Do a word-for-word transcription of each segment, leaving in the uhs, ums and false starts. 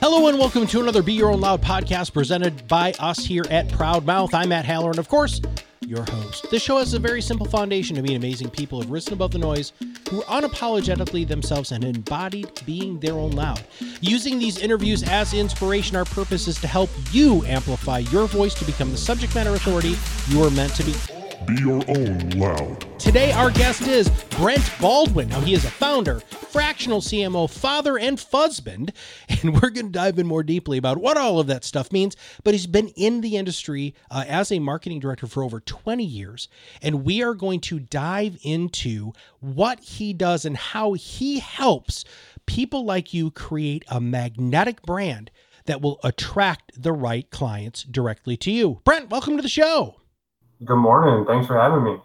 Hello and welcome to another Be Your Own Loud podcast presented by us here at Proudmouth. I'm Matt Halloran, of course, your host. This show has a very simple foundation to meet amazing people who have risen above the noise, who are unapologetically themselves and embodied being their own loud. Using these interviews as inspiration, our purpose is to help you amplify your voice to become the subject matter authority you are meant to be. Be your own loud. Today, our guest is Brent Baldwin. Now, he is a founder, fractional C M O, father, and husband, and we're going to dive in more deeply about what all of that stuff means, but he's been in the industry uh, as a marketing director for over twenty years, and we are going to dive into what he does and how he helps people like you create a magnetic brand that will attract the right clients directly to you. Brent, welcome to the show. Good morning. Thanks for having me.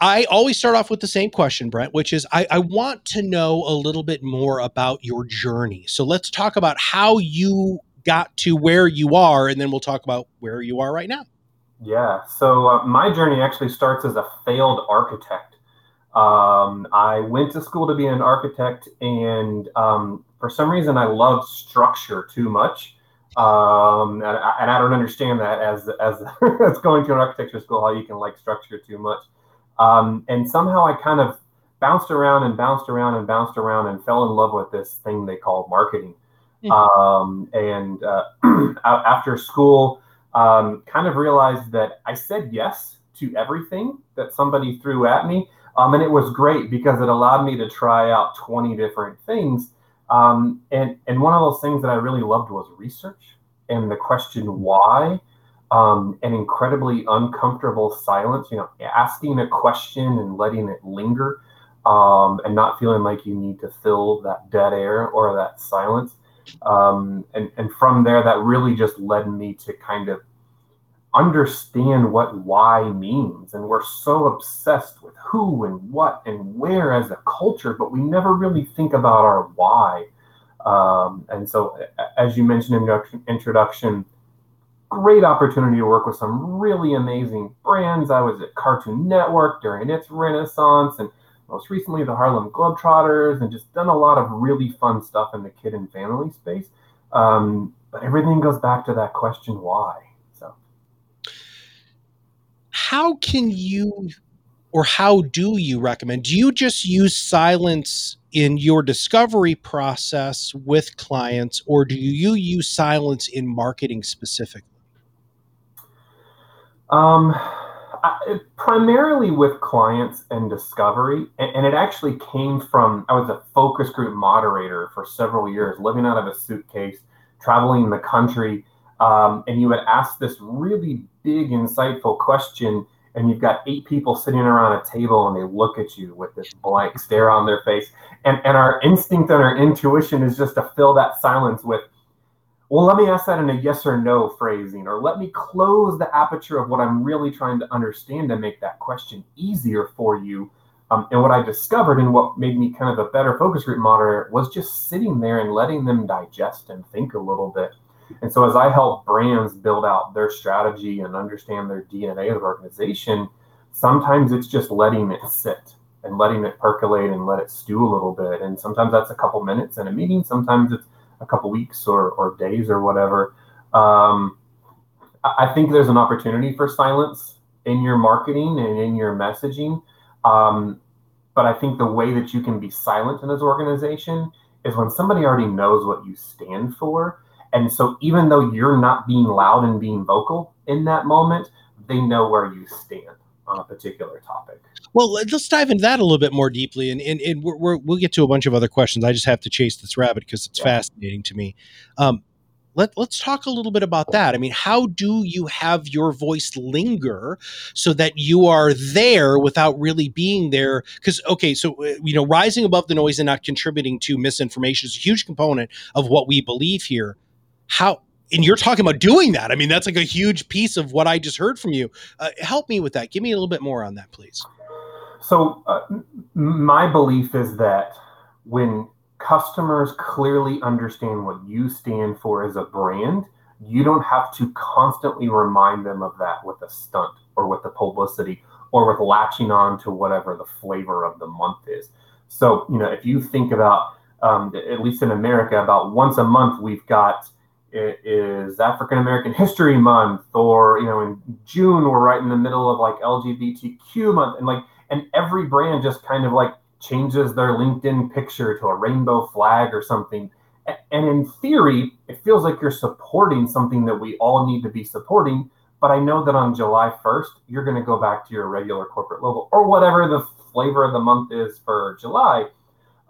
I always start off with the same question, Brent, which is I, I want to know a little bit more about your journey. So let's talk about how you got to where you are, and then we'll talk about where you are right now. Yeah. So uh, my journey actually starts as a failed architect. Um, I went to school to be an architect, and um, for some reason I loved structure too much. Um, and, I, and I don't understand that as, as, as going to an architecture school, how you can like structure too much. Um, and somehow I kind of bounced around and bounced around and bounced around and fell in love with this thing they call marketing. Mm-hmm. Um, and, uh, after school, um, kind of realized that I said yes to everything that somebody threw at me. Um, and it was great because it allowed me to try out twenty different things. Um, and, and one of those things that I really loved was research and the question why, um, an incredibly uncomfortable silence, you know, asking a question and letting it linger, um, and not feeling like you need to fill that dead air or that silence. Um, and, and from there, that really just led me to kind of understand what why means. And we're so obsessed with who and what and where as a culture, but we never really think about our why. Um, and so, as you mentioned in the introduction, great opportunity to work with some really amazing brands. I was at Cartoon Network during its renaissance, and most recently the Harlem Globetrotters, and just done a lot of really fun stuff in the kid and family space. Um, but everything goes back to that question, why? How can you, or how do you recommend, do you just use silence in your discovery process with clients, or do you use silence in marketing specifically? Um, I, primarily with clients and discovery, and, and it actually came from, I was a focus group moderator for several years, living out of a suitcase, traveling the country, um, and you would ask this really big, insightful question, and you've got eight people sitting around a table, and they look at you with this blank stare on their face. And, and our instinct and our intuition is just to fill that silence with, well, let me ask that in a yes or no phrasing, or let me close the aperture of what I'm really trying to understand to make that question easier for you. Um, and what I discovered and what made me kind of a better focus group moderator was just sitting there and letting them digest and think a little bit. And so as I help brands build out their strategy and understand their D N A of organization, sometimes it's just letting it sit and letting it percolate and let it stew a little bit. And sometimes that's a couple minutes in a meeting. Sometimes it's a couple weeks or, or days or whatever. Um, I think there's an opportunity for silence in your marketing and in your messaging. Um, but I think the way that you can be silent in this organization is when somebody already knows what you stand for. And so even though you're not being loud and being vocal in that moment, they know where you stand on a particular topic. Well, let's dive into that a little bit more deeply. And, and, and we're, we're, we'll get to a bunch of other questions. I just have to chase this rabbit because it's yeah. fascinating to me. Um, let, let's talk a little bit about that. I mean, how do you have your voice linger so that you are there without really being there? Because, okay, so, you know, rising above the noise and not contributing to misinformation is a huge component of what we believe here. How, and you're talking about doing that. I mean, that's like a huge piece of what I just heard from you. Uh, help me with that. Give me a little bit more on that, please. So uh, my belief is that when customers clearly understand what you stand for as a brand, you don't have to constantly remind them of that with a stunt or with the publicity or with latching on to whatever the flavor of the month is. So, you know, if you think about, um, at least in America, about once a month, we've got, it is African-American History Month, or, you know, in June, we're right in the middle of like L G B T Q month. And like, and every brand just kind of like changes their LinkedIn picture to a rainbow flag or something. And in theory, it feels like you're supporting something that we all need to be supporting. But I know that on July first, you're going to go back to your regular corporate logo or whatever the flavor of the month is for July.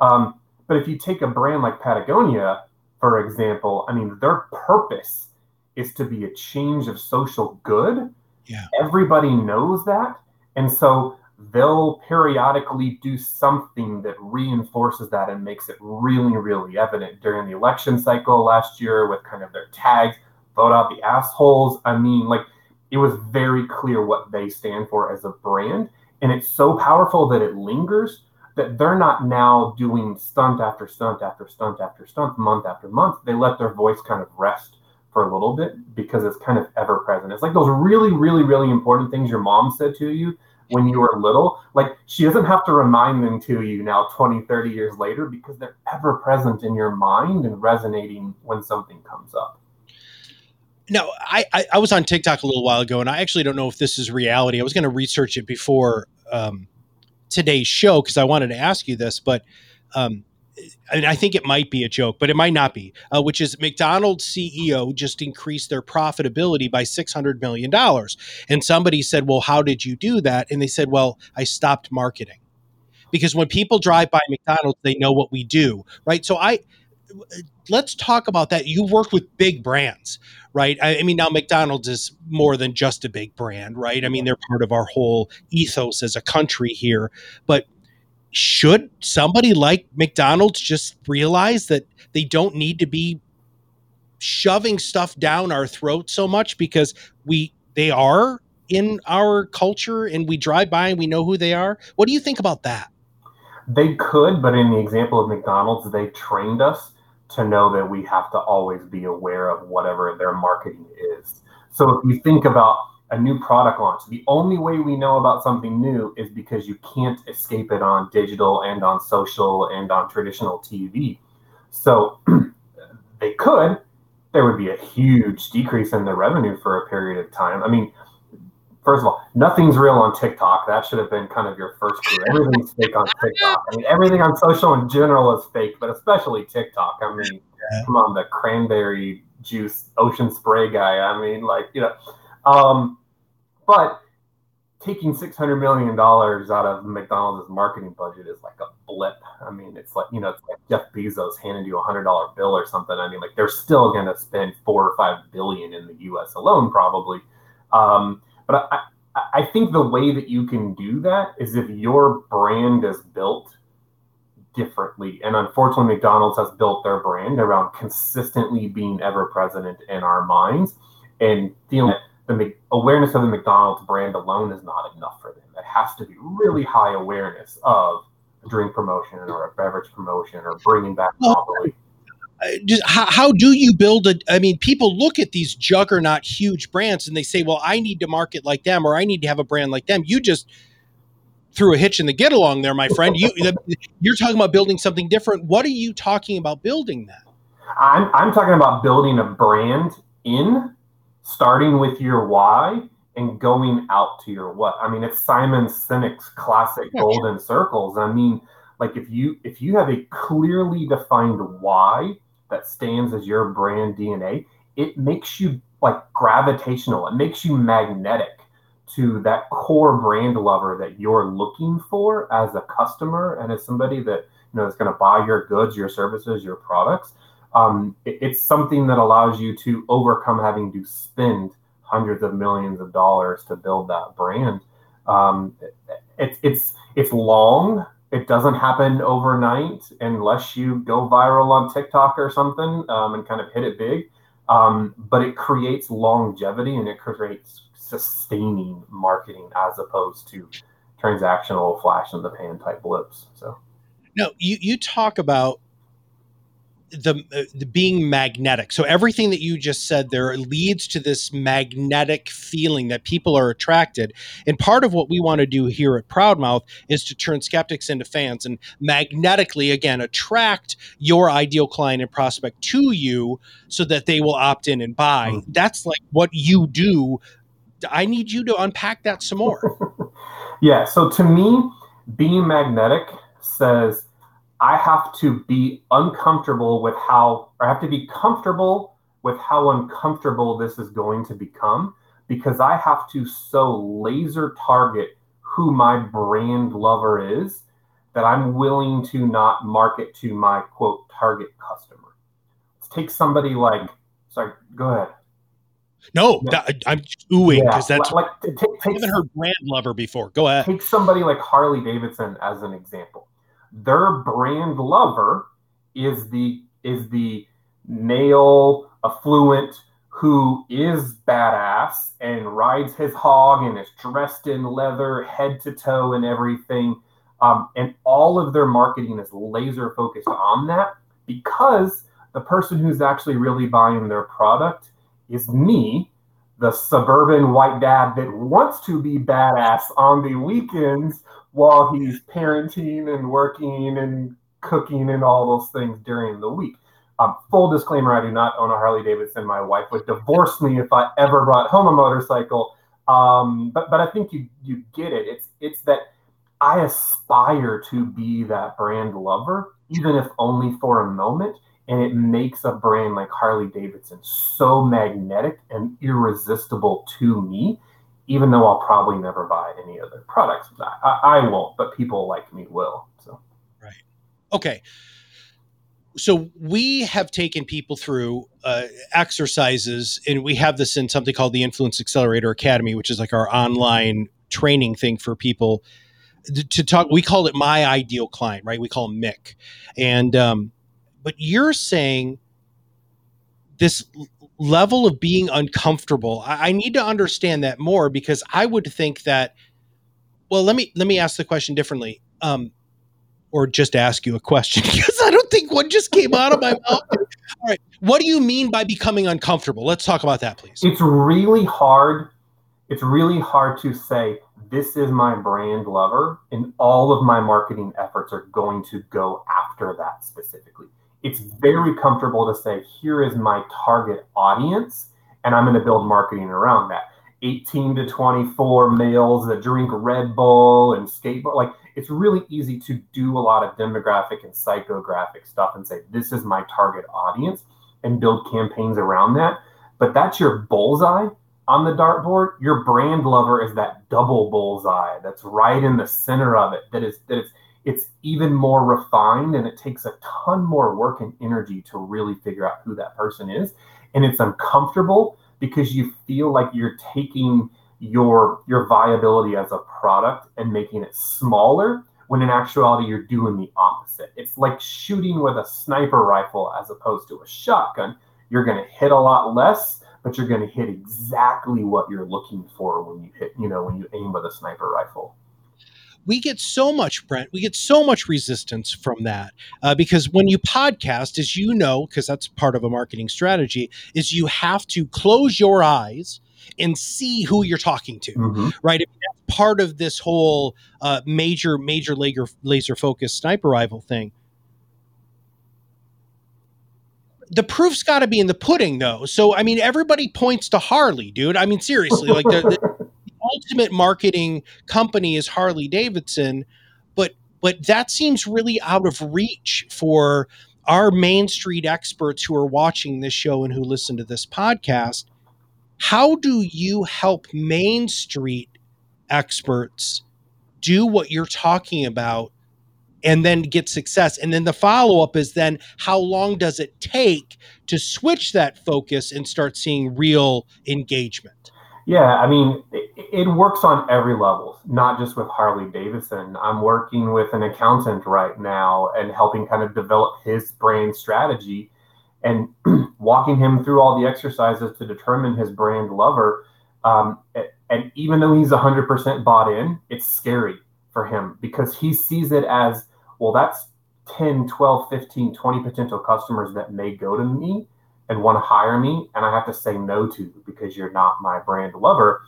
Um, but if you take a brand like Patagonia, for example, I mean, their purpose is to be a change of social good. Yeah. Everybody knows that. And so they'll periodically do something that reinforces that and makes it really, really evident. During the election cycle last year with kind of their tags, vote out the assholes. I mean, like, it was very clear what they stand for as a brand. And it's so powerful that it lingers, that they're not now doing stunt after stunt after stunt after stunt, month after month. They let their voice kind of rest for a little bit because it's kind of ever present. It's like those really, really, really important things your mom said to you when you were little. Like, she doesn't have to remind them to you now twenty, thirty years later, because they're ever present in your mind and resonating when something comes up. Now, I, I, I was on TikTok a little while ago, and I actually don't know if this is reality. I was going to research it before um, today's show because I wanted to ask you this, but um, and I think it might be a joke, but it might not be, uh, which is McDonald's C E O just increased their profitability by six hundred million dollars. And somebody said, well, how did you do that? And they said, well, I stopped marketing, because when people drive by McDonald's, they know what we do, right? So I... let's talk about that. You work with big brands, right? I, I mean, now McDonald's is more than just a big brand, right? I mean, they're part of our whole ethos as a country here. But should somebody like McDonald's just realize that they don't need to be shoving stuff down our throat so much, because we they are in our culture and we drive by and we know who they are? What do you think about that? They could, but in the example of McDonald's, they trained us to know that we have to always be aware of whatever their marketing is. So if you think about a new product launch, the only way we know about something new is because you can't escape it on digital and on social and on traditional T V. So they could, there would be a huge decrease in the revenue for a period of time. I mean, first of all, nothing's real on TikTok. That should have been kind of your first clue. Everything's fake on TikTok. I mean, everything on social in general is fake, but especially TikTok. I mean, come on, the cranberry juice, ocean spray guy. I mean, like, you know. Um, but taking six hundred million dollars out of McDonald's marketing budget is like a blip. I mean, it's like, you know, it's like Jeff Bezos handing you a one hundred dollar bill or something. I mean, like, they're still going to spend four or five billion dollars in the U S alone, probably. Um But I, I think the way that you can do that is if your brand is built differently. And unfortunately, McDonald's has built their brand around consistently being ever present in our minds. And feeling that the awareness of the McDonald's brand alone is not enough for them. It has to be really high awareness of a drink promotion or a beverage promotion or bringing back properly. Just how, how do you build a, I mean, people look at these juggernaut huge brands and they say, well, I need to market like them, or I need to have a brand like them. You just threw a hitch in the get along there, my friend. You, you're talking about building something different. What are you talking about building then? I'm, I'm talking about building a brand in, starting with your why and going out to your what. I mean, it's Simon Sinek's classic yeah. golden circles. I mean, like if you if you have a clearly defined why that stands as your brand D N A, it makes you like gravitational. It makes you magnetic to that core brand lover that you're looking for as a customer and as somebody that, you know, is going to buy your goods, your services, your products. Um, it, it's something that allows you to overcome having to spend hundreds of millions of dollars to build that brand. Um, it, it's it's it's long. It doesn't happen overnight unless you go viral on TikTok or something um, and kind of hit it big. Um, but it creates longevity and it creates sustaining marketing as opposed to transactional flash in the pan type blips. So, no, you, you talk about the, the being magnetic. So everything that you just said there leads to this magnetic feeling that people are attracted. And part of what we want to do here at Proudmouth is to turn skeptics into fans and magnetically, again, attract your ideal client and prospect to you so that they will opt in and buy. Mm-hmm. That's like what you do. I need you to unpack that some more. Yeah. So to me, being magnetic says I have to be uncomfortable with how, or I have to be comfortable with how uncomfortable this is going to become, because I have to so laser target who my brand lover is that I'm willing to not market to my quote target customer. Let's take somebody like, sorry, go ahead. No, yeah. that, I'm oohing because yeah. that's like, like take, take, I haven't heard brand lover before. Go ahead. Take somebody like Harley-Davidson as an example. Their brand lover is the is the male affluent who is badass and rides his hog and is dressed in leather, head to toe, and everything. Um, and all of their marketing is laser focused on that, because the person who's actually really buying their product is me, the suburban white dad that wants to be badass on the weekends while he's parenting and working and cooking and all those things during the week. Um, full disclaimer, I do not own a Harley-Davidson. My wife would divorce me if I ever brought home a motorcycle. Um, but but I think you you get it. It's it's that I aspire to be that brand lover, even if only for a moment. And it makes a brand like Harley-Davidson so magnetic and irresistible to me, even though I'll probably never buy any other products. I, I won't, but people like me will. So, right. Okay. So we have taken people through uh, exercises, and we have this in something called the Influence Accelerator Academy, which is like our online training thing for people to talk. We call it My Ideal Client, right? We call him Mick. And, um, but you're saying this level of being uncomfortable. I need to understand that more, because I would think that, well, let me, let me ask the question differently. Um, or just ask you a question, because I don't think one just came out of my mouth. All right. What do you mean by becoming uncomfortable? Let's talk about that, please. It's really hard. It's really hard to say, this is my brand lover, and all of my marketing efforts are going to go after that specifically. It's very comfortable to say, here is my target audience, and I'm going to build marketing around that. eighteen to twenty-four males that drink Red Bull and skateboard. Like, it's really easy to do a lot of demographic and psychographic stuff and say, this is my target audience, and build campaigns around that. But that's your bullseye on the dartboard. Your brand lover is that double bullseye that's right in the center of it. That is, that it's, it's even more refined, and it takes a ton more work and energy to really figure out who that person is. And it's uncomfortable because you feel like you're taking your, your viability as a product and making it smaller, when in actuality you're doing the opposite. It's like shooting with a sniper rifle as opposed to a shotgun. You're going to hit a lot less, but you're going to hit exactly what you're looking for when you hit, you know, when you aim with a sniper rifle. We get so much, Brent, we get so much resistance from that uh, because when you podcast, as you know, because that's part of a marketing strategy, is you have to close your eyes and see who you're talking to, mm-hmm. right? That's part of this whole uh, major, major laser, laser focused sniper rifle thing. The proof's got to be in the pudding, though. So, I mean, everybody points to Harley, dude. I mean, seriously, like the, the ultimate marketing company is Harley-Davidson, but but that seems really out of reach for our Main Street experts who are watching this show and who listen to this podcast. How do you help Main Street experts do what you're talking about and then get success? And then the follow-up is then, how long does it take to switch that focus and start seeing real engagement? Yeah, I mean, it, it works on every level, not just with Harley-Davidson. I'm working with an accountant right now and helping kind of develop his brand strategy and walking him through all the exercises to determine his brand lover. Um, and even though he's one hundred percent bought in, it's scary for him because he sees it as, well, that's ten, twelve, fifteen, twenty potential customers that may go to me and want to hire me, and I have to say no to because you're not my brand lover.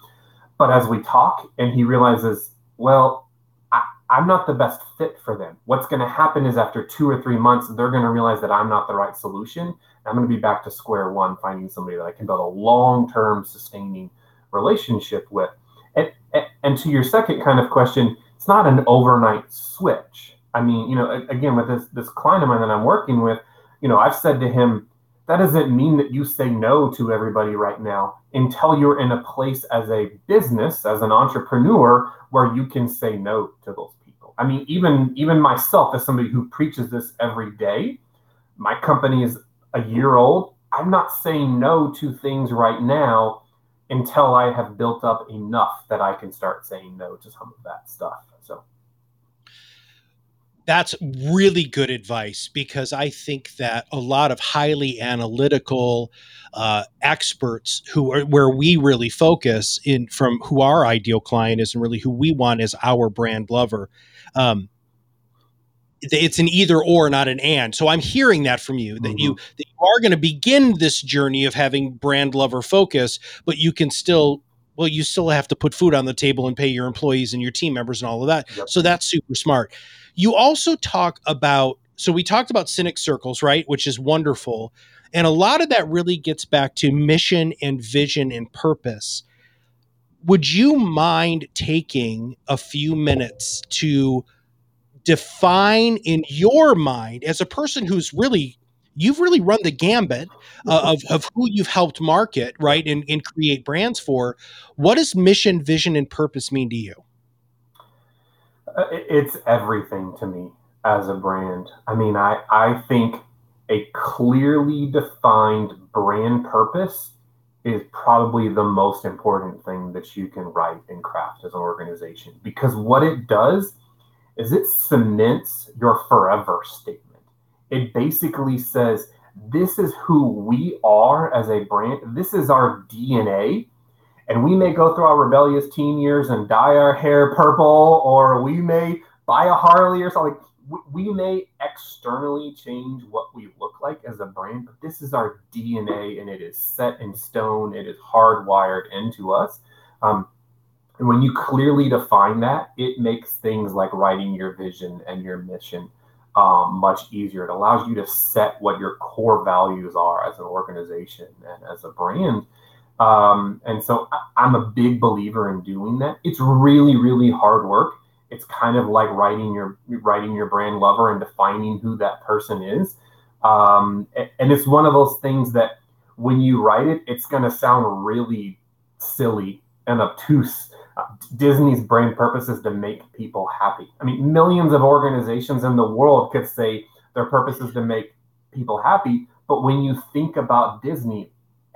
But as we talk, and he realizes, well, I, I'm not the best fit for them. What's going to happen is after two or three months, they're going to realize that I'm not the right solution. I'm going to be back to square one, finding somebody that I can build a long-term sustaining relationship with. And, and to your second kind of question, it's not an overnight switch. I mean, you know, again, with this, this client of mine that I'm working with, you know, I've said to him, that doesn't mean that you say no to everybody right now until you're in a place as a business, as an entrepreneur, where you can say no to those people. I mean, even, even myself, as somebody who preaches this every day, my company is a year old. I'm not saying no to things right now until I have built up enough that I can start saying no to some of that stuff. So that's really good advice, because I think that a lot of highly analytical uh, experts who are where we really focus in from who our ideal client is and really who we want as our brand lover. Um, it's an either or, not an and. So I'm hearing that from you, that mm-hmm. you that you are going to begin this journey of having brand lover focus, but you can still, well, you still have to put food on the table and pay your employees and your team members and all of that. Yep. So that's super smart. You also talk about, so we talked about Cynic Circles, right? Which is wonderful. And a lot of that really gets back to mission and vision and purpose. Would you mind taking a few minutes to define in your mind, as a person who's really, you've really run the gambit uh, of, of who you've helped market, right, and, and create brands for, what does mission, vision, and purpose mean to you? It's everything to me as a brand. I mean, I, I think a clearly defined brand purpose is probably the most important thing that you can write and craft as an organization, because what it does is it cements your forever statement. It basically says, this is who we are as a brand. This is our D N A. And we may go through our rebellious teen years and dye our hair purple, or we may buy a Harley or something. We may externally change what we look like as a brand, but this is our D N A, and it is set in stone. It is hardwired into us. Um, And when you clearly define that, it makes things like writing your vision and your mission um, much easier. It allows you to set what your core values are as an organization and as a brand. Um, and so I, I'm a big believer in doing that. It's really, really hard work. It's kind of like writing your writing your brand lover and defining who that person is. Um, and, and it's one of those things that when you write it, it's going to sound really silly and obtuse. Disney's brand purpose is to make people happy. I mean, millions of organizations in the world could say their purpose is to make people happy. But when you think about Disney,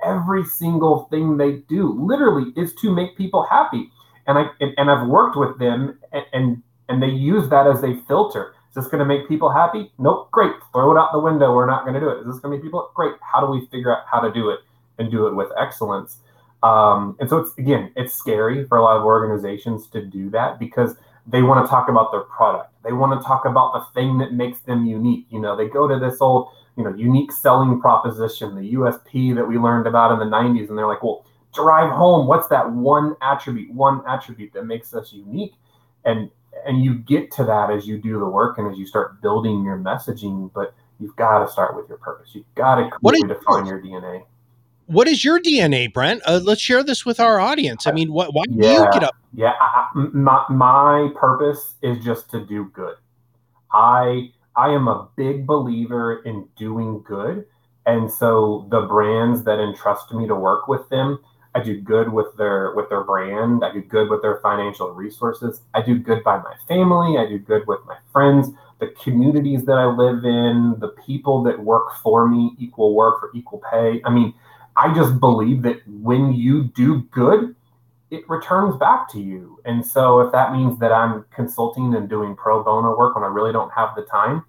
every single thing they do literally is to make people happy. And, I, and, and I've worked with them, and, and, and they use that as a filter. Is this going to make people happy? Nope, great. Throw it out the window. We're not going to do it. Is this going to make people? Great. How do we figure out how to do it and do it with excellence? Um, and so it's, again, it's scary for a lot of organizations to do that, because they want to talk about their product. They want to talk about the thing that makes them unique. You know, they go to this old, you know, unique selling proposition, the U S P that we learned about in the nineties. And they're like, well, drive home. What's that one attribute, one attribute that makes us unique? And, and you get to that as you do the work and as you start building your messaging, but you've got to start with your purpose. You've got to clearly define your D N A. What is your D N A, Brent? Uh, let's share this with our audience. I mean, what, why do yeah, you get up? Yeah, I, my, my purpose is just to do good. I I am a big believer in doing good. And so the brands that entrust me to work with them, I do good with their with their brand. I do good with their financial resources. I do good by my family. I do good with my friends. The communities that I live in, the people that work for me, equal work for equal pay. I mean, I just believe that when you do good, it returns back to you. And so if that means that I'm consulting and doing pro bono work when I really don't have the time,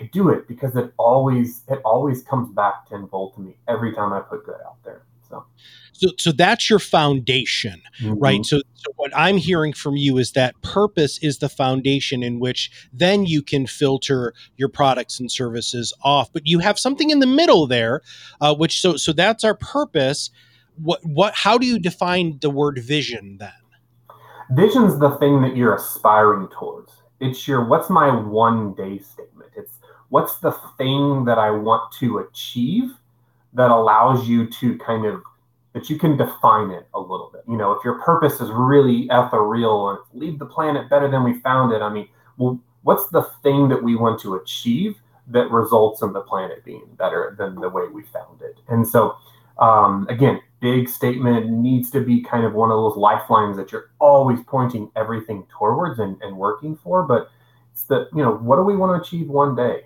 I do it because it always it always comes back tenfold to me every time I put good out there. So, so, so that's your foundation, mm-hmm. right? So, so what I'm hearing from you is that purpose is the foundation in which then you can filter your products and services off. But you have something in the middle there, uh, which so so that's our purpose. What what? How do you define the word vision then? Vision is the thing that you're aspiring towards. It's your what's my one day statement. It's what's the thing that I want to achieve that allows you to kind of, that you can define it a little bit. You know, if your purpose is really ethereal and leave the planet better than we found it, I mean, well, what's the thing that we want to achieve that results in the planet being better than the way we found it? And so, um, again, big statement needs to be kind of one of those lifelines that you're always pointing everything towards and, and working for. But it's the, you know, what do we want to achieve one day?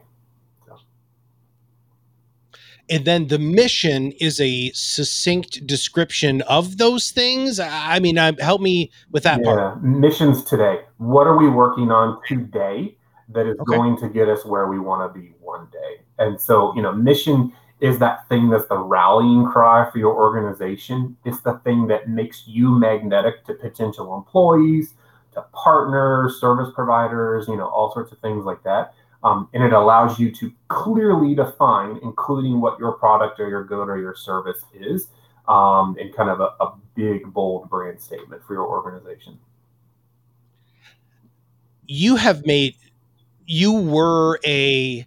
And then the mission is a succinct description of those things. I mean, I, help me with that yeah. part. Missions today. What are we working on today that is okay. going to get us where we want to be one day? And so, you know, mission is that thing that's the rallying cry for your organization. It's the thing that makes you magnetic to potential employees, to partners, service providers, you know, all sorts of things like that. Um, and it allows you to clearly define, including what your product or your good or your service is, um, and kind of a, a big, bold brand statement for your organization. You have made, you were a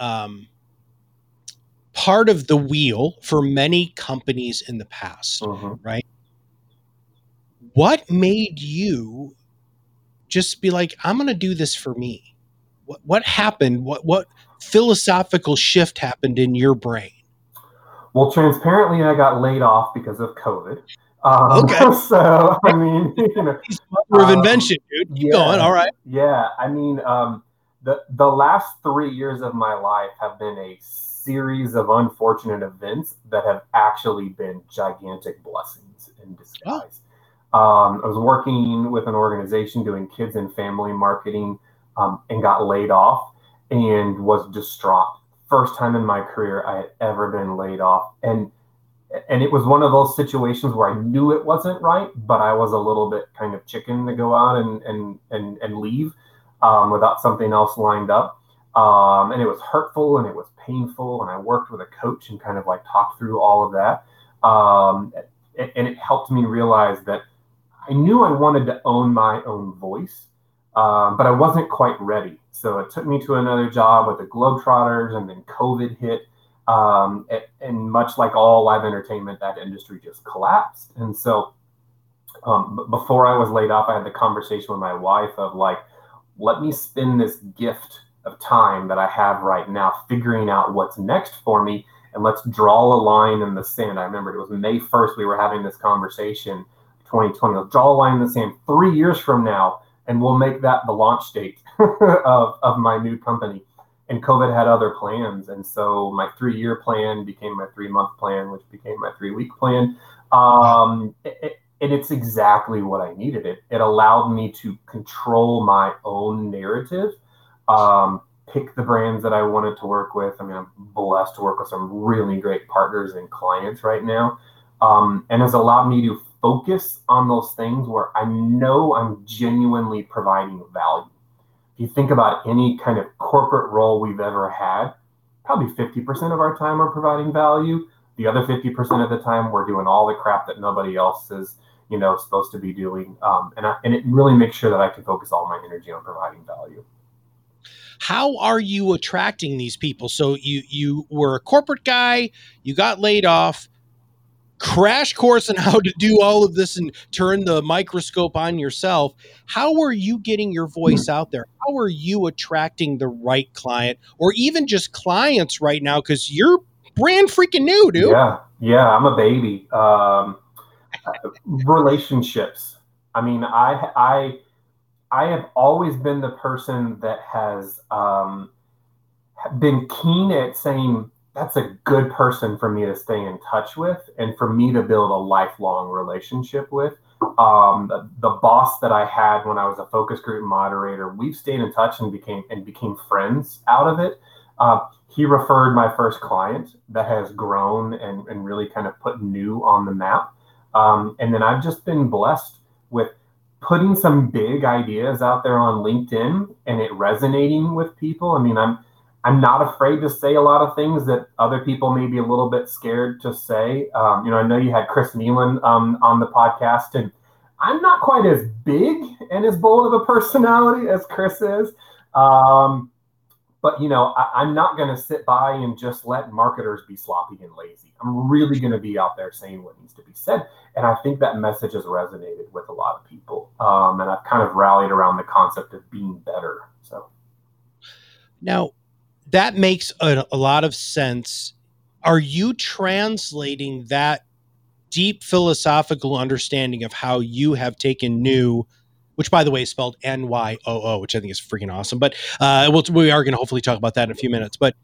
um, part of the wheel for many companies in the past, mm-hmm. right? What made you just be like, I'm going to do this for me? What, what happened? What what philosophical shift happened in your brain? Well, transparently, I got laid off because of COVID. Um, okay. So, I mean, you know, mother of invention, dude. Keep yeah, going. All right. Yeah. I mean, um, the, the last three years of my life have been a series of unfortunate events that have actually been gigantic blessings in disguise. Oh. Um, I was working with an organization doing kids and family marketing, Um, and got laid off and was distraught. First time in my career I had ever been laid off. And and it was one of those situations where I knew it wasn't right, but I was a little bit kind of chicken to go out and and and, and leave um, without something else lined up. Um, and it was hurtful and it was painful. And I worked with a coach and kind of like talked through all of that. Um, and it helped me realize that I knew I wanted to own my own voice. Um, but I wasn't quite ready. So it took me to another job with the Globetrotters, and then COVID hit. Um, and, and much like all live entertainment, that industry just collapsed. And so um, b- before I was laid off, I had the conversation with my wife of like, let me spend this gift of time that I have right now figuring out what's next for me, and let's draw a line in the sand. I remember it was May first we were having this conversation, twenty twenty. Let's draw a line in the sand three years from now, and we'll make that the launch date of, of my new company. And COVID had other plans. And so my three-year plan became my three-month plan, which became my three-week plan. Um, it, it, and it's exactly what I needed. It, it allowed me to control my own narrative, um, pick the brands that I wanted to work with. I mean, I'm blessed to work with some really great partners and clients right now. Um, and has allowed me to focus on those things where I know I'm genuinely providing value. If you think about any kind of corporate role we've ever had, probably fifty percent of our time are providing value. The other fifty percent of the time, we're doing all the crap that nobody else is, you know, supposed to be doing. Um, and, I, and it really makes sure that I can focus all my energy on providing value. How are you attracting these people? So you you were a corporate guy, you got laid off, crash course on how to do all of this and turn the microscope on yourself. How are you getting your voice out there? How are you attracting the right client, or even just clients right now? Because you're brand freaking new, dude. Yeah. Yeah. I'm a baby. Um, relationships. I mean, I, I, I have always been the person that has um, been keen at saying, that's a good person for me to stay in touch with and for me to build a lifelong relationship with. Um, the, the boss that I had when I was a focus group moderator, we've stayed in touch and became and became friends out of it. Um, he referred my first client that has grown and, and really kind of put N Y O O on the map. Um, and then I've just been blessed with putting some big ideas out there on LinkedIn and it resonating with people. I mean, I'm I'm not afraid to say a lot of things that other people may be a little bit scared to say. Um, you know, I know you had Chris Nealon um, on the podcast, and I'm not quite as big and as bold of a personality as Chris is. Um, but, you know, I, I'm not going to sit by and just let marketers be sloppy and lazy. I'm really going to be out there saying what needs to be said. And I think that message has resonated with a lot of people. Um, and I've kind of rallied around the concept of being better. So now, that makes a, a lot of sense. Are you translating that deep philosophical understanding of how you have taken N Y O O, which by the way is spelled N Y O O, which I think is freaking awesome, but uh, we'll, we are going to hopefully talk about that in a few minutes, but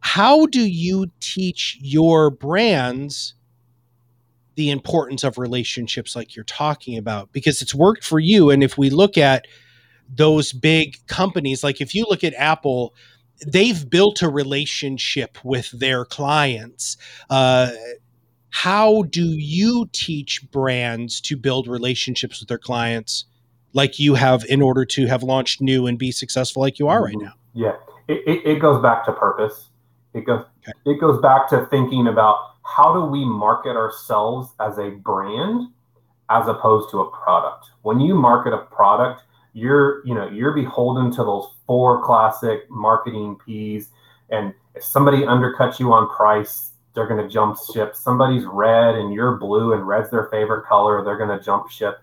how do you teach your brands the importance of relationships like you're talking about? Because it's worked for you. And if we look at those big companies, like if you look at Apple, they've built a relationship with their clients. Uh, how do you teach brands to build relationships with their clients like you have in order to have launched N Y O O and be successful like you are right now? Yeah, it, it, it goes back to purpose. It goes, okay. It goes back to thinking about how do we market ourselves as a brand as opposed to a product. When you market a product, you're, you know, you're beholden to those four classic marketing P's. And if somebody undercuts you on price, they're going to jump ship. Somebody's red and you're blue and red's their favorite color, they're going to jump ship.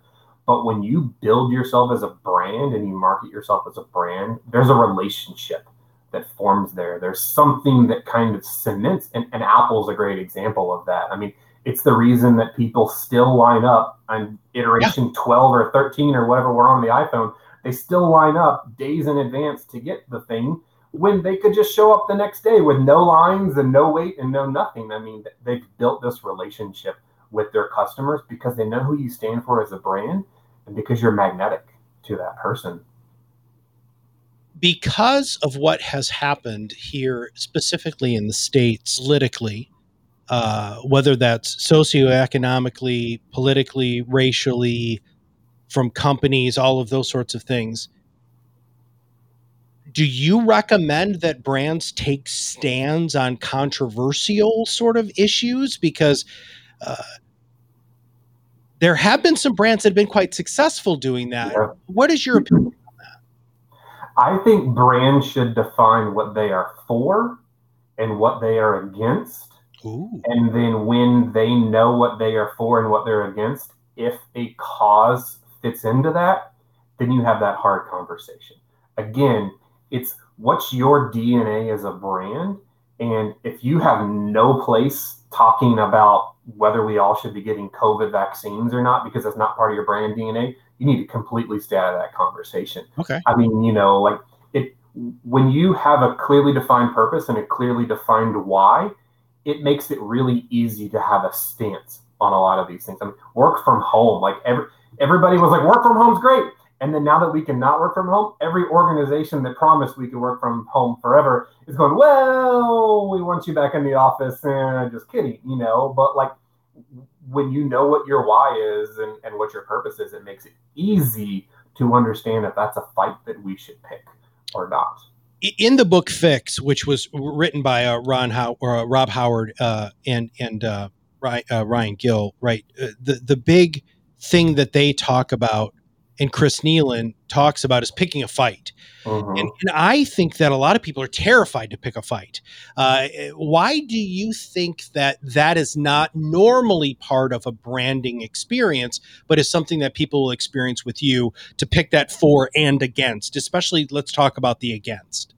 But when you build yourself as a brand and you market yourself as a brand, there's a relationship that forms there. There's something that kind of cements, and, and Apple's a great example of that. I mean, it's the reason that people still line up on iteration yeah. twelve or thirteen or whatever we're on the iPhone. They still line up days in advance to get the thing when they could just show up the next day with no lines and no wait and no nothing. I mean, they've built this relationship with their customers because they know who you stand for as a brand and because you're magnetic to that person. Because of what has happened here, specifically in the States, politically, Uh, whether that's socioeconomically, politically, racially, from companies, all of those sorts of things. Do you recommend that brands take stands on controversial sort of issues? Because uh, there have been some brands that have been quite successful doing that. Yeah. What is your opinion on that? I think brands should define what they are for and what they are against. Ooh. And then when they know what they are for and what they're against, if a cause fits into that, then you have that hard conversation. Again, it's what's your D N A as a brand? And if you have no place talking about whether we all should be getting COVID vaccines or not, because that's not part of your brand D N A, you need to completely stay out of that conversation. Okay. I mean, you know, like it, when you have a clearly defined purpose and a clearly defined why, it makes it really easy to have a stance on a lot of these things. I mean, work from home, like every, everybody was like, work from home's great. And then now that we cannot work from home, every organization that promised we could work from home forever is going, well, we want you back in the office. And just kidding, you know, but like when you know what your why is and, and what your purpose is, it makes it easy to understand if that's a fight that we should pick or not. In the book Fix, which was written by uh, Ron How- or uh, Rob Howard uh, and and uh, Ryan, uh, Ryan Gill, right? Uh, the the big thing that they talk about, and Chris Nealon talks about, is picking a fight, uh-huh. and, and I think that a lot of people are terrified to pick a fight. Uh, why do you think that that is not normally part of a branding experience, but is something that people will experience with you to pick that for and against? Especially, let's talk about the against.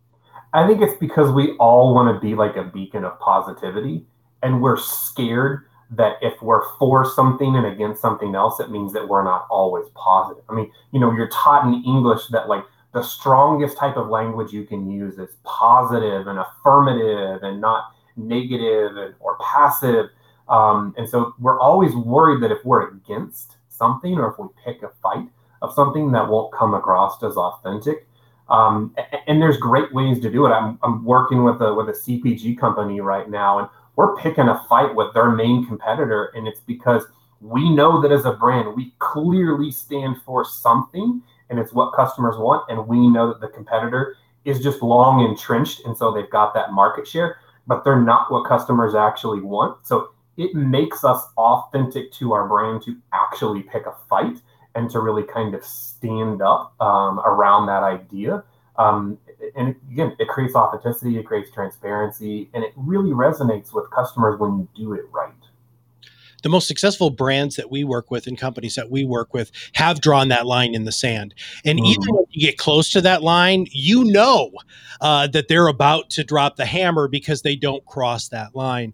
I think it's because we all want to be like a beacon of positivity, and we're scared that if we're for something and against something else, it means that we're not always positive. I mean, you know, you're taught in English that like the strongest type of language you can use is positive and affirmative and not negative and, or passive. Um, and so we're always worried that if we're against something or if we pick a fight of something, that won't come across as authentic. Um, and, and there's great ways to do it. I'm, I'm working with a with a C P G company right now, and we're picking a fight with their main competitor, and it's because we know that as a brand, we clearly stand for something, and it's what customers want, and we know that the competitor is just long entrenched, and so they've got that market share, but they're not what customers actually want. So it makes us authentic to our brand to actually pick a fight and to really kind of stand up um, around that idea. Um, and again, it creates authenticity, it creates transparency, and it really resonates with customers when you do it right. The most successful brands that we work with and companies that we work with have drawn that line in the sand. And mm-hmm. even when you get close to that line, you know uh, that they're about to drop the hammer because they don't cross that line.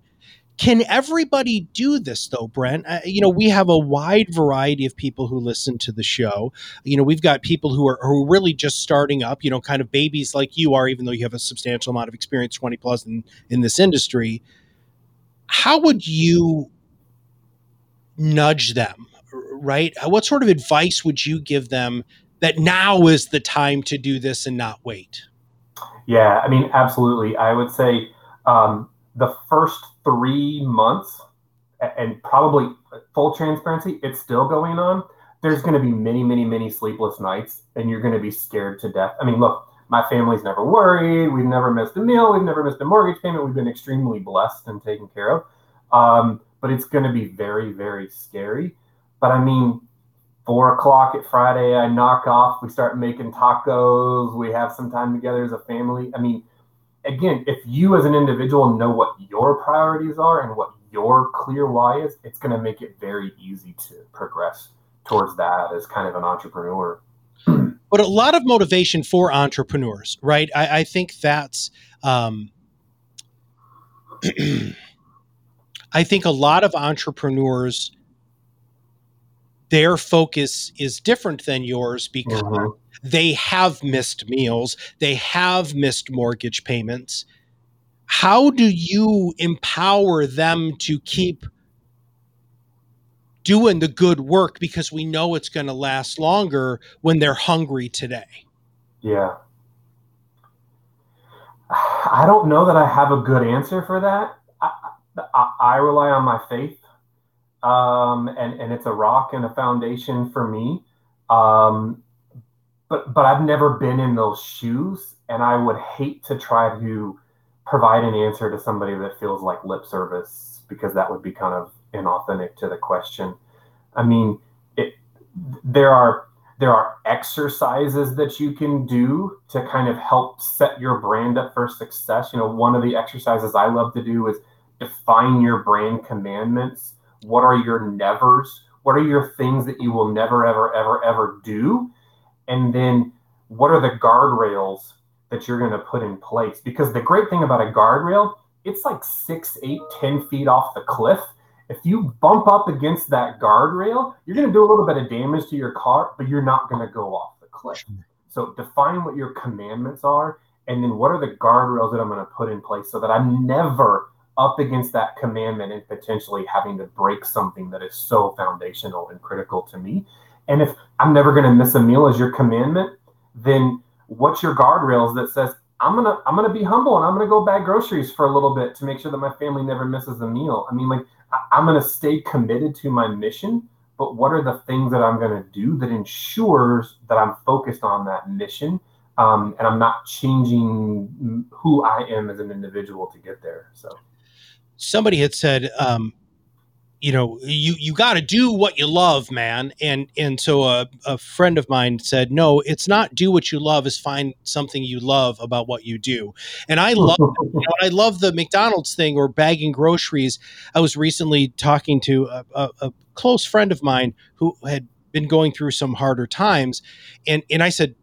Can everybody do this, though, Brent? Uh, you know, we have a wide variety of people who listen to the show. You know, we've got people who are who are really just starting up, you know, kind of babies like you are, even though you have a substantial amount of experience, twenty plus in, in this industry. How would you nudge them, right? What sort of advice would you give them that now is the time to do this and not wait? Yeah, I mean, absolutely. I would say um, the first three months, and probably full transparency, it's still going on. There's going to be many, many, many sleepless nights, and you're going to be scared to death. I mean, look, my family's never worried. We've never missed a meal. We've never missed a mortgage payment. We've been extremely blessed and taken care of. Um, But it's going to be very, very scary. But I mean, four o'clock at Friday, I knock off. We start making tacos. We have some time together as a family. I mean, again, if you as an individual know what your priorities are and what your clear why is, it's going to make it very easy to progress towards that as kind of an entrepreneur. But a lot of motivation for entrepreneurs, right? I, I think that's... Um, I think a lot of entrepreneurs, their focus is different than yours because mm-hmm. they have missed meals, they have missed mortgage payments. How do you empower them to keep doing the good work because we know it's going to last longer when they're hungry today? Yeah. I don't know that I have a good answer for that. I rely on my faith, um, and, and it's a rock and a foundation for me. Um, but but I've never been in those shoes, and I would hate to try to provide an answer to somebody that feels like lip service, because that would be kind of inauthentic to the question. I mean, it, there are there are exercises that you can do to kind of help set your brand up for success. You know, one of the exercises I love to do is define your brand commandments. What are your nevers? What are your things that you will never, ever, ever, ever do? And then what are the guardrails that you're going to put in place? Because the great thing about a guardrail, it's like six, eight, ten feet off the cliff. If you bump up against that guardrail, you're going to do a little bit of damage to your car, but you're not going to go off the cliff. So define what your commandments are, and then what are the guardrails that I'm going to put in place so that I'm never up against that commandment and potentially having to break something that is so foundational and critical to me. And if I'm never going to miss a meal as your commandment, then what's your guardrails that says, I'm going to, I'm going to be humble and I'm going to go buy groceries for a little bit to make sure that my family never misses a meal. I mean, like I, I'm going to stay committed to my mission, but what are the things that I'm going to do that ensures that I'm focused on that mission? Um, and I'm not changing who I am as an individual to get there. So. Somebody had said, um, you know, you, you got to do what you love, man. And and so a, a friend of mine said, no, it's not do what you love, is find something you love about what you do. And I love you know, I love the McDonald's thing or bagging groceries. I was recently talking to a, a, a close friend of mine who had been going through some harder times. And, and I said,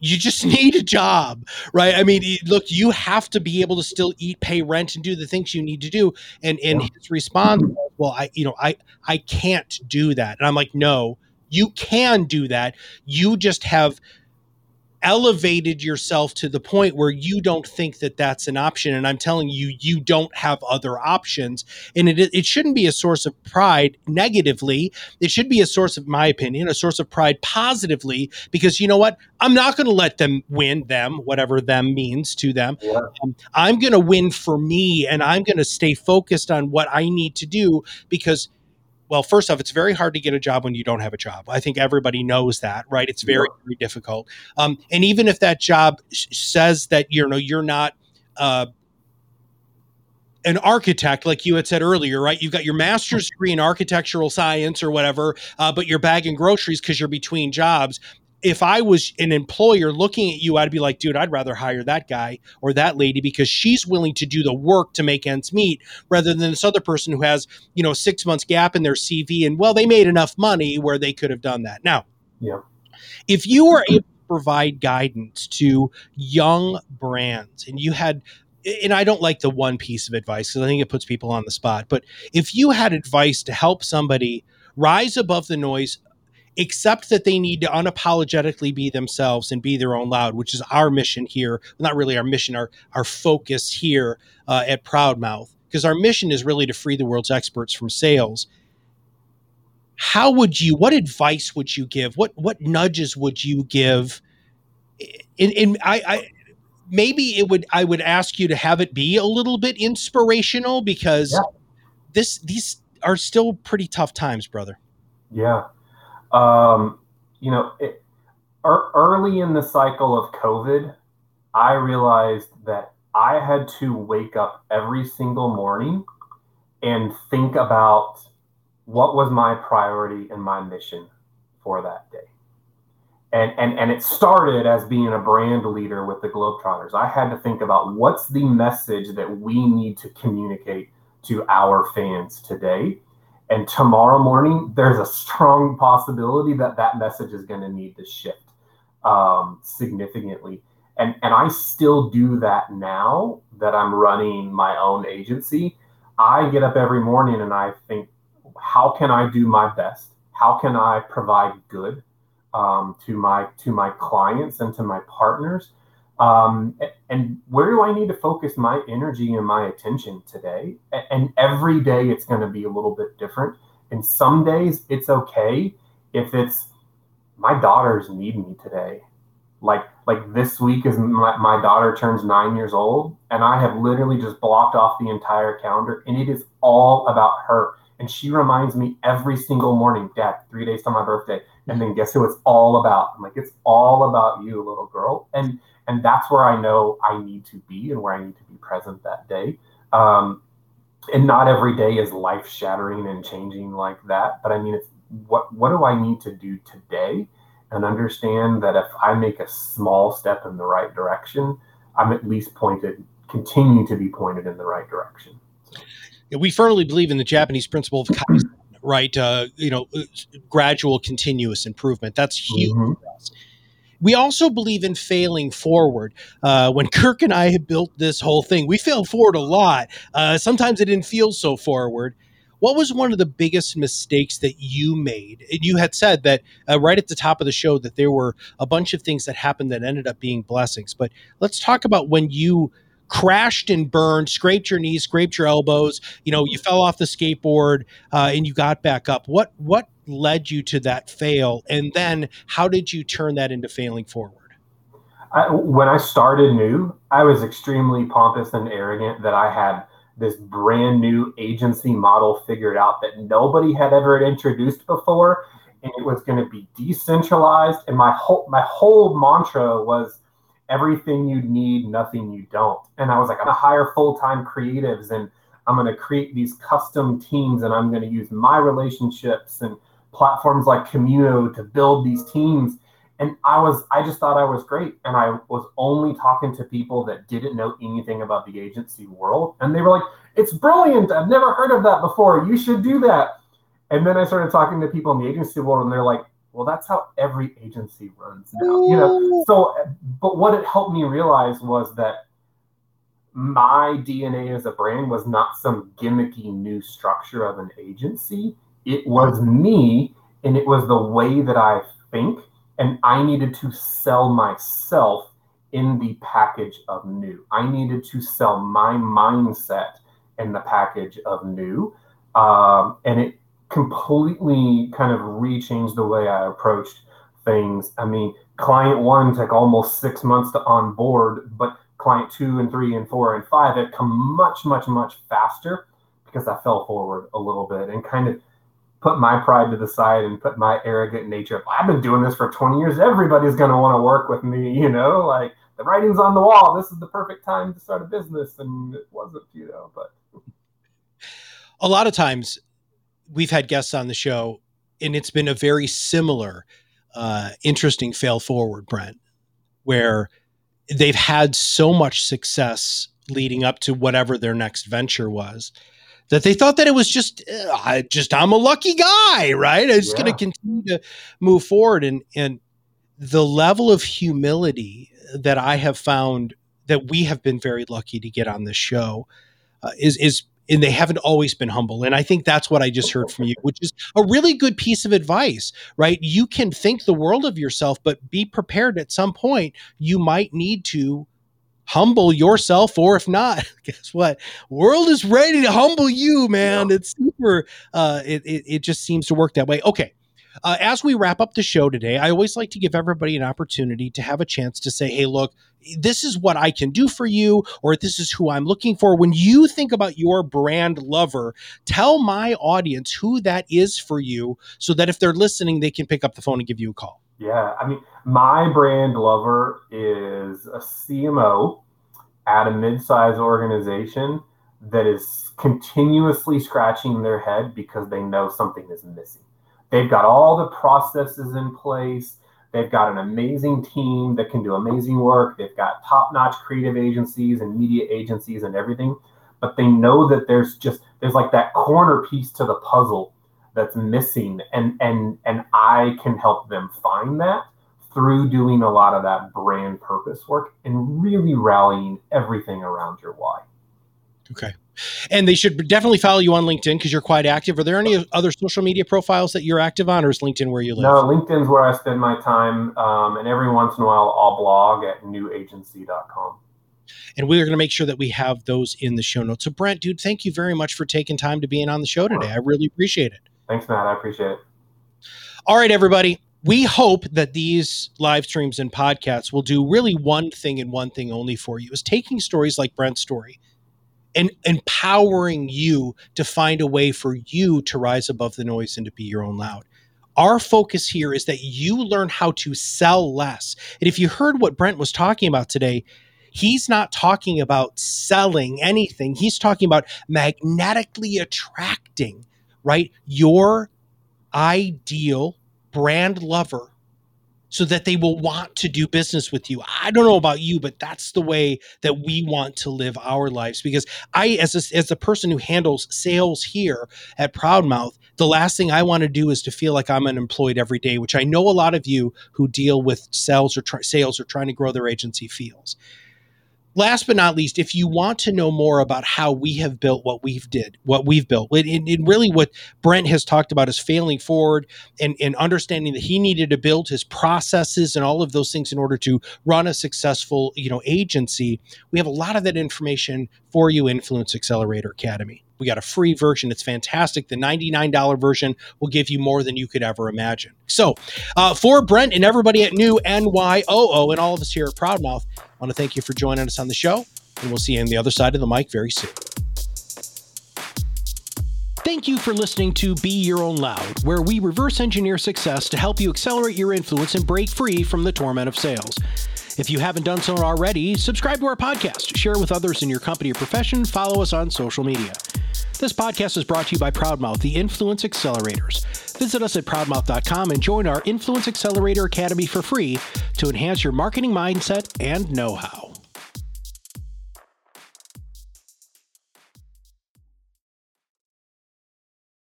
you just need a job, right? I mean, look, you have to be able to still eat, pay rent, and do the things you need to do. And and yeah. his response was, well, I, you know, I, I can't do that. And I'm like, no, you can do that. You just have elevated yourself to the point where you don't think that that's an option. And I'm telling you, you don't have other options. And it it shouldn't be a source of pride negatively. It should be a source of, my opinion, a source of pride positively, because you know what? I'm not going to let them win them, whatever them means to them. Yeah. Um, I'm going to win for me, and I'm going to stay focused on what I need to do because, well, first off, it's very hard to get a job when you don't have a job. I think everybody knows that, right? It's very, very difficult. Um, and even if that job sh- says that, you know, you're not uh, an architect, like you had said earlier, right? You've got your master's degree in architectural science or whatever, uh, but you're bagging groceries because you're between jobs. If I was an employer looking at you, I'd be like, dude, I'd rather hire that guy or that lady because she's willing to do the work to make ends meet rather than this other person who has, you know, six months gap in their C V and, well, they made enough money where they could have done that. Now, yeah. If you were able to provide guidance to young brands and you had, and I don't like the one piece of advice because I think it puts people on the spot, but if you had advice to help somebody rise above the noise, except that they need to unapologetically be themselves and be their own loud, which is our mission here. Not really our mission, our, our focus here uh, at Proudmouth, because our mission is really to free the world's experts from sales. How would you, what advice would you give? What what nudges would you give? And, and I, I maybe it would, I would ask you to have it be a little bit inspirational because yeah. this these are still pretty tough times, brother. Yeah. Um, you know, it, early in the cycle of COVID, I realized that I had to wake up every single morning and think about what was my priority and my mission for that day. And, and, and it started as being a brand leader with the Globetrotters. I had to think about what's the message that we need to communicate to our fans today. And tomorrow morning, there's a strong possibility that that message is going to need to shift um, significantly. And and I still do that now that I'm running my own agency. I get up every morning and I think, how can I do my best? How can I provide good um, to my to my clients and to my partners? Um, and where do I need to focus my energy and my attention today? And every day it's going to be a little bit different. And some days it's okay if it's my daughters need me today. Like, like this week is my, my daughter turns nine years old and I have literally just blocked off the entire calendar and it is all about her. And she reminds me every single morning, Dad, three days to my birthday. And then guess who it's all about? I'm like, it's all about you, little girl. And And that's where I know I need to be and where I need to be present that day. Um, and not every day is life shattering and changing like that. But I mean, it's what what do I need to do today? And understand that if I make a small step in the right direction, I'm at least pointed, continue to be pointed in the right direction. So. Yeah, we firmly believe in the Japanese principle of Kaizen, right? Uh, you know, gradual, continuous improvement. That's huge mm-hmm. for us. We also believe in failing forward. Uh, when Kirk and I had built this whole thing, we failed forward a lot. Uh, sometimes it didn't feel so forward. What was one of the biggest mistakes that you made? You had said that uh, right at the top of the show that there were a bunch of things that happened that ended up being blessings. But let's talk about when you crashed and burned, scraped your knees, scraped your elbows. You know, you fell off the skateboard uh, and you got back up. What, what, led you to that fail, and then how did you turn that into failing forward? I, when I started New, I was extremely pompous and arrogant that I had this brand new agency model figured out that nobody had ever introduced before, and it was going to be decentralized. And my whole my whole mantra was everything you need, nothing you don't. And I was like, I'm going to hire full time creatives, and I'm going to create these custom teams, and I'm going to use my relationships and platforms like Communo to build these teams. And I was, I just thought I was great. And I was only talking to people that didn't know anything about the agency world. And they were like, it's brilliant. I've never heard of that before. You should do that. And then I started talking to people in the agency world and they're like, well, that's how every agency runs now. You know? So, but what it helped me realize was that my D N A as a brand was not some gimmicky new structure of an agency. It was me, and it was the way that I think And I needed to sell myself in the package of new. I needed to sell my mindset in the package of new. Um, and it completely kind of re-changed the way I approached things. I mean, client one took almost six months to onboard, but client two and three and four and five had come much, much, much faster because I fell forward a little bit and kind of put my pride to the side and put my arrogant nature. I've been doing this for twenty years. Everybody's going to want to work with me, you know, like the writing's on the wall. This is the perfect time to start a business. And it wasn't, you know, but. A lot of times we've had guests on the show and it's been a very similar, uh, interesting fail forward, Brent, where they've had so much success leading up to whatever their next venture was, that they thought that it was just, I just, I'm a lucky guy, right? I'm just yeah. going to continue to move forward. And, and the level of humility that I have found that we have been very lucky to get on this show uh, is, is, and they haven't always been humble. And I think that's what I just heard from you, which is a really good piece of advice, right? You can think the world of yourself, but be prepared at some point, you might need to humble yourself, or if not, guess what? World is ready to humble you, man. Yeah. It's super. Uh, it, it it just seems to work that way. Okay. Uh, as we wrap up the show today, I always like to give everybody an opportunity to have a chance to say, hey, look, this is what I can do for you, or this is who I'm looking for. When you think about your brand lover, tell my audience who that is for you so that if they're listening, they can pick up the phone and give you a call. Yeah, I mean, my brand lover is a C M O at a mid-sized organization that is continuously scratching their head because they know something is missing. They've got all the processes in place. They've got an amazing team that can do amazing work. They've got top-notch creative agencies and media agencies and everything, but they know that there's just, there's like that corner piece to the puzzle that's missing, and and and I can help them find that through doing a lot of that brand purpose work and really rallying everything around your why. Okay. And they should definitely follow you on LinkedIn because you're quite active. Are there any other social media profiles that you're active on, or is LinkedIn where you live? No, LinkedIn's where I spend my time. Um, and every once in a while, I'll blog at N Y O O agency dot com. And we're going to make sure that we have those in the show notes. So Brent, dude, thank you very much for taking time to being on the show today. I really appreciate it. Thanks, Matt. I appreciate it. All right, everybody. We hope that these live streams and podcasts will do really one thing and one thing only for you, is taking stories like Brent's story and empowering you to find a way for you to rise above the noise and to be your own loud. Our focus here is that you learn how to sell less. And if you heard what Brent was talking about today, he's not talking about selling anything. He's talking about magnetically attracting, right, your ideal brand lover so that they will want to do business with you. I don't know about you, but that's the way that we want to live our lives. Because I, as a, as the person who handles sales here at Proudmouth, the last thing I want to do is to feel like I'm unemployed every day, which I know a lot of you who deal with sales or tr- sales or trying to grow their agency feels. Last but not least, if you want to know more about how we have built what we've did, what we've built, and, and really what Brent has talked about is failing forward and, and understanding that he needed to build his processes and all of those things in order to run a successful, you know, agency. We have a lot of that information for you, Influence Accelerator Academy. We got a free version. It's fantastic. The ninety-nine dollars version will give you more than you could ever imagine. So uh, for Brent and everybody at New N Y O O and all of us here at Proudmouth, I want to thank you for joining us on the show, and we'll see you on the other side of the mic very soon. Thank you for listening to Be Your Own Loud, where we reverse engineer success to help you accelerate your influence and break free from the torment of sales. If you haven't done so already, subscribe to our podcast, share with others in your company or profession, follow us on social media. This podcast is brought to you by Proudmouth, the Influence Accelerators. Visit us at proudmouth dot com and join our Influence Accelerator Academy for free to enhance your marketing mindset and know-how.